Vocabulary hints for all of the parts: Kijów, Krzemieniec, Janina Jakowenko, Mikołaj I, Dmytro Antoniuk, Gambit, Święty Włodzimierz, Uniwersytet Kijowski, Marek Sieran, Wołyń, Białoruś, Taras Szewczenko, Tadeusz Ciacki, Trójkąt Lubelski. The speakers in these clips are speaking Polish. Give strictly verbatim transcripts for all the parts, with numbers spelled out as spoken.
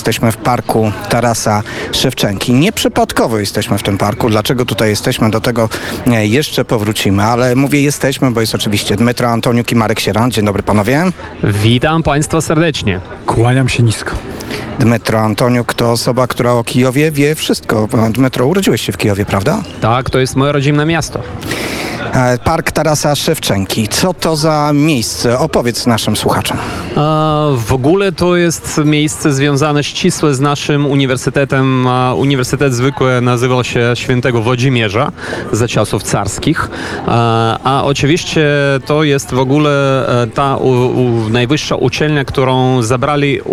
Jesteśmy w parku Tarasa Szewczenki. Nieprzypadkowo jesteśmy w tym parku. Dlaczego tutaj jesteśmy? Do tego jeszcze powrócimy. Ale mówię jesteśmy, bo jest oczywiście Dmytro Antoniuk i Marek Sieran. Dzień dobry panowie. Witam państwa serdecznie. Kłaniam się nisko. Dmytro Antoniuk to osoba, która o Kijowie wie wszystko. Dmytro, urodziłeś się w Kijowie, prawda? Tak, to jest moje rodzinne miasto. Park Tarasa Szewczenki. Co to za miejsce? Opowiedz naszym słuchaczom. W ogóle to jest miejsce związane ścisłe z naszym uniwersytetem. Uniwersytet zwykły nazywał się Świętego Włodzimierza za czasów carskich. A oczywiście to jest w ogóle ta u, u, najwyższa uczelnia, którą zabrali u,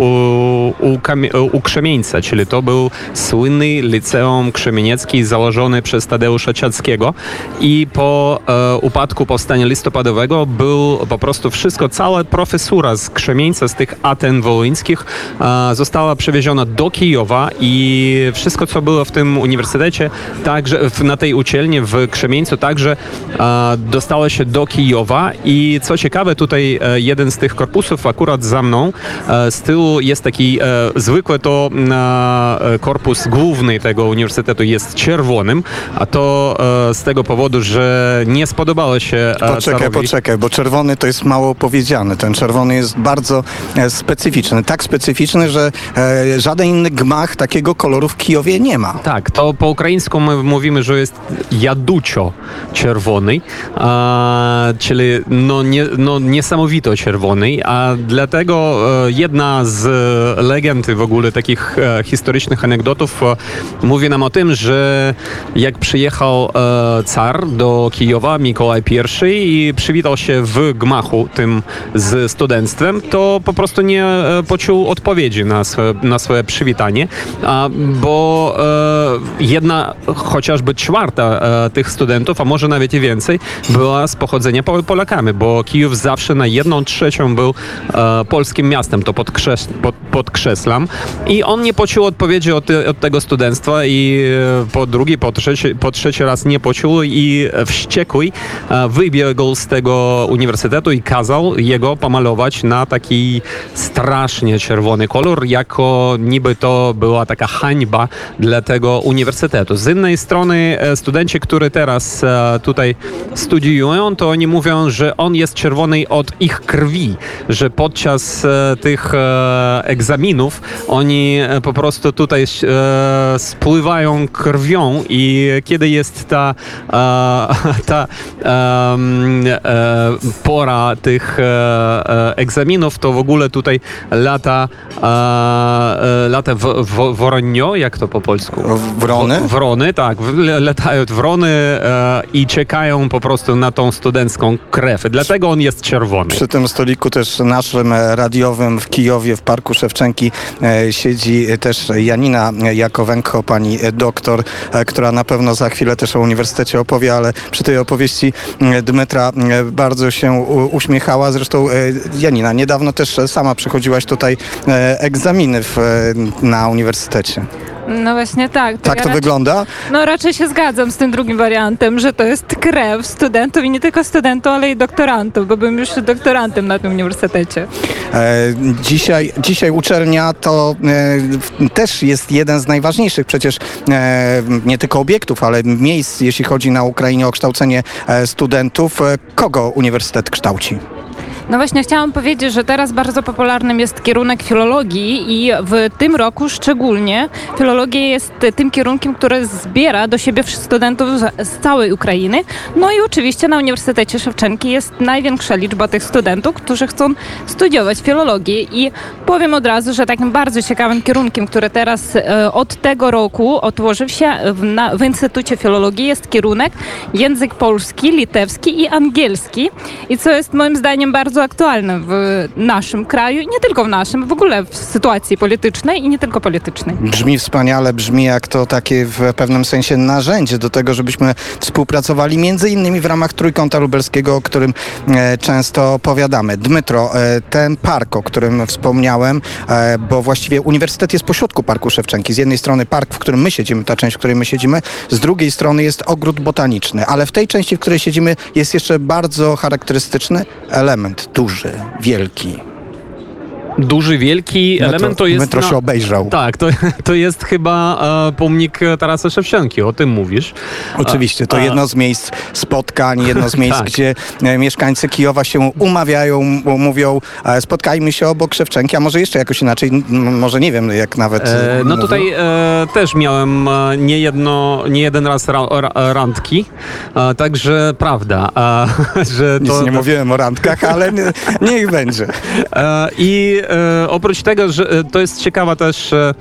u, u Krzemieńca, czyli to był słynny liceum krzemieniecki założony przez Tadeusza Ciackiego i po upadku powstania listopadowego był po prostu wszystko, cała profesura z Krzemieńca, z tych Aten wołyńskich została przewieziona do Kijowa i wszystko, co było w tym uniwersytecie, także na tej uczelni w Krzemieńcu także dostało się do Kijowa i co ciekawe, tutaj jeden z tych korpusów akurat za mną, z tyłu jest taki, zwykle to korpus główny tego uniwersytetu jest czerwonym, a to z tego powodu, że nie spodobało się... Poczekaj, carowi. poczekaj, bo czerwony to jest mało powiedziane. Ten czerwony jest bardzo specyficzny. Tak specyficzny, że żaden inny gmach takiego koloru w Kijowie nie ma. Tak, to po ukraińsku my mówimy, że jest jaducio czerwony, a, czyli no, nie, no niesamowito czerwony, a dlatego jedna z legend w ogóle takich historycznych anegdotów mówi nam o tym, że jak przyjechał car do Kijowa, Mikołaj Pierwszy i przywitał się w gmachu tym z studenctwem, to po prostu nie poczuł odpowiedzi na swoje, na swoje przywitanie, bo jedna, chociażby czwarta tych studentów, a może nawet i więcej, była z pochodzenia Polakami, bo Kijów zawsze na jedną trzecią był polskim miastem, to podkrzes, pod, podkreślam. I on nie poczuł odpowiedzi od, od tego studenctwa i po drugi, po trzeci, po trzeci raz nie poczuł i wściekł wybiegł z tego uniwersytetu i kazał jego pomalować na taki strasznie czerwony kolor, jako niby to była taka hańba dla tego uniwersytetu. Z innej strony studenci, którzy teraz tutaj studiują, to oni mówią, że on jest czerwony od ich krwi, że podczas tych egzaminów oni po prostu tutaj spływają krwią i kiedy jest ta ta Um, e, pora tych e, egzaminów, to w ogóle tutaj lata e, lata w, w, woronio, jak to po polsku? Wrony? W, wrony, tak. Latają wrony e, i czekają po prostu na tą studencką krew. Dlatego on jest czerwony. Przy tym stoliku też naszym radiowym w Kijowie, w Parku Szewczenki e, siedzi też Janina Jakowenko, pani doktor, e, która na pewno za chwilę też o uniwersytecie opowie, ale przy tej opowieści Dmytra bardzo się uśmiechała. Zresztą Janina, niedawno też sama przechodziłaś tutaj egzaminy w, na uniwersytecie. No właśnie tak. To tak ja to raczej, wygląda? No raczej się zgadzam z tym drugim wariantem, że to jest krew studentów i nie tylko studentów, ale i doktorantów, bo byłem już doktorantem na tym uniwersytecie. E, dzisiaj, dzisiaj uczelnia to e, też jest jeden z najważniejszych przecież e, nie tylko obiektów, ale miejsc, jeśli chodzi na Ukrainie o kształcenie e, studentów. E, kogo uniwersytet kształci? No właśnie chciałam powiedzieć, że teraz bardzo popularnym jest kierunek filologii i w tym roku szczególnie filologia jest tym kierunkiem, który zbiera do siebie studentów z całej Ukrainy. No i oczywiście na Uniwersytecie Szewczenki jest największa liczba tych studentów, którzy chcą studiować filologię i powiem od razu, że takim bardzo ciekawym kierunkiem, który teraz e, od tego roku otworzył się w, na, w Instytucie Filologii jest kierunek język polski, litewski i angielski i co jest moim zdaniem bardzo aktualne w naszym kraju, nie tylko w naszym, w ogóle w sytuacji politycznej i nie tylko politycznej. Brzmi wspaniale, brzmi jak to takie w pewnym sensie narzędzie do tego, żebyśmy współpracowali między innymi w ramach Trójkąta Lubelskiego, o którym e, często opowiadamy. Dmytro, e, ten park, o którym wspomniałem, e, bo właściwie uniwersytet jest pośrodku Parku Szewczenki. Z jednej strony park, w którym my siedzimy, ta część, w której my siedzimy, z drugiej strony jest ogród botaniczny, ale w tej części, w której siedzimy jest jeszcze bardzo charakterystyczny element. Duży, wielki. duży, wielki Dmytro, element to jest... Dmytro się no, obejrzał. Tak, to, to jest chyba e, pomnik Tarasa Szewczenki, o tym mówisz. Oczywiście, to a, jedno z miejsc spotkań, jedno z miejsc, tak. gdzie e, mieszkańcy Kijowa się umawiają, mówią, e, spotkajmy się obok Szewczenki, a może jeszcze jakoś inaczej, m, może nie wiem, jak nawet... E, no tutaj e, też miałem nie, jedno, nie jeden raz ra, ra, randki, e, także prawda, e, że to... Nic nie mówiłem o randkach, ale nie, niech będzie. E, I e, oprócz tego, że to jest ciekawa też e,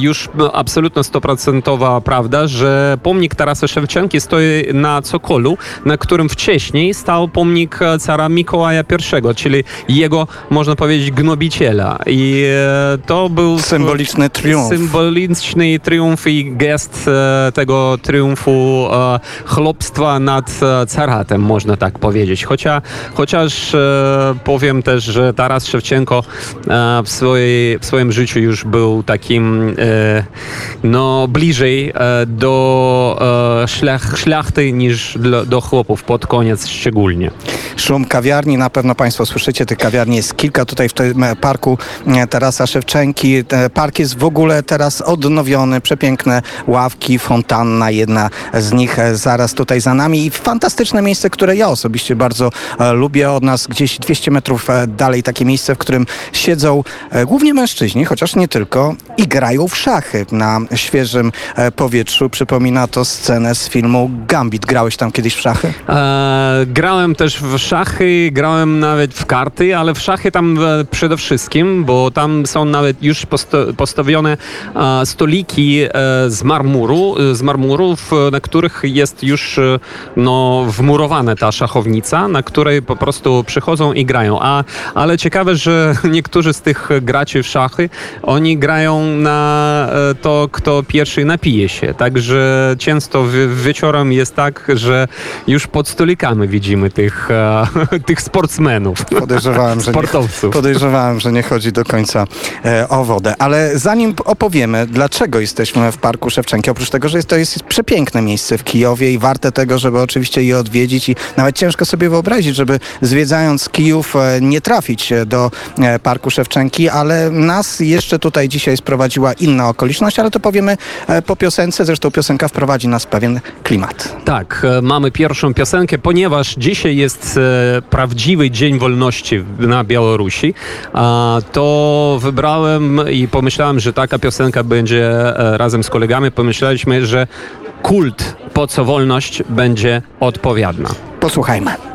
już absolutna stuprocentowa prawda, że pomnik Tarasa Szewczenki stoi na Cokolu, na którym wcześniej stał pomnik cara Mikołaja pierwszego, czyli jego, można powiedzieć, gnobiciela. I e, to był symboliczny triumf. Symboliczny triumf i gest e, tego triumfu e, chlopstwa nad e, caratem, można tak powiedzieć. Chociaż, chociaż e, powiem też, że Taras Szewczenko e, w, swojej, w swoim życiu już był takim e, no, bliżej e, do e, szlach, szlachty niż do, do chłopów, pod koniec szczególnie. Szum kawiarni, na pewno Państwo słyszycie, tych kawiarni jest kilka tutaj w tym parku Tarasa Szewczenki. Park jest w ogóle teraz odnowiony, przepiękne ławki, fontanna, jedna z nich zaraz tutaj za nami i fantastyczne miejsce, które ja osobiście bardzo lubię. Od nas gdzieś dwieście metrów dalej takie miejsce, w którym siedzą głównie mężczyźni, chociaż nie tylko, i grają w szachy na świeżym powietrzu. Przypomina to scenę z filmu Gambit. Grałeś tam kiedyś w szachy? Eee, grałem też w szachy, grałem nawet w karty, ale w szachy tam przede wszystkim, bo tam są nawet już postawione stoliki z marmuru, z marmurów, na których jest już no, wmurowana ta szachownica, na której po prostu przychodzą i grają. A, ale ciekawe, że niektórzy z tych graczy w szachy, oni grają na to, kto pierwszy napije się. Także często wieczorem jest tak, że już pod stolikami widzimy tych, tych sportsmenów. Podejrzewałem, że sportowców. Nie, podejrzewałem, że nie chodzi do końca o wodę. Ale zanim opowiemy, dlaczego jesteśmy w Parku Szewczenki, oprócz tego, że jest, to jest przepiękne miejsce w Kijowie i warte tego, żeby oczywiście je odwiedzić i nawet ciężko sobie wyobrazić, żeby zwiedzając Kijów nie trafić do Parku Szewczenki, ale nas jeszcze tutaj dzisiaj sprowadziła inna okoliczność, ale to powiemy po piosence, zresztą piosenka wprowadzi nas w pewien klimat. Tak, mamy pierwszą piosenkę, ponieważ dzisiaj jest prawdziwy Dzień Wolności na Białorusi, to wybrałem i pomyślałem, że taka piosenka będzie razem z kolegami, pomyśleliśmy, że kult po co wolność będzie odpowiednia. Posłuchajmy.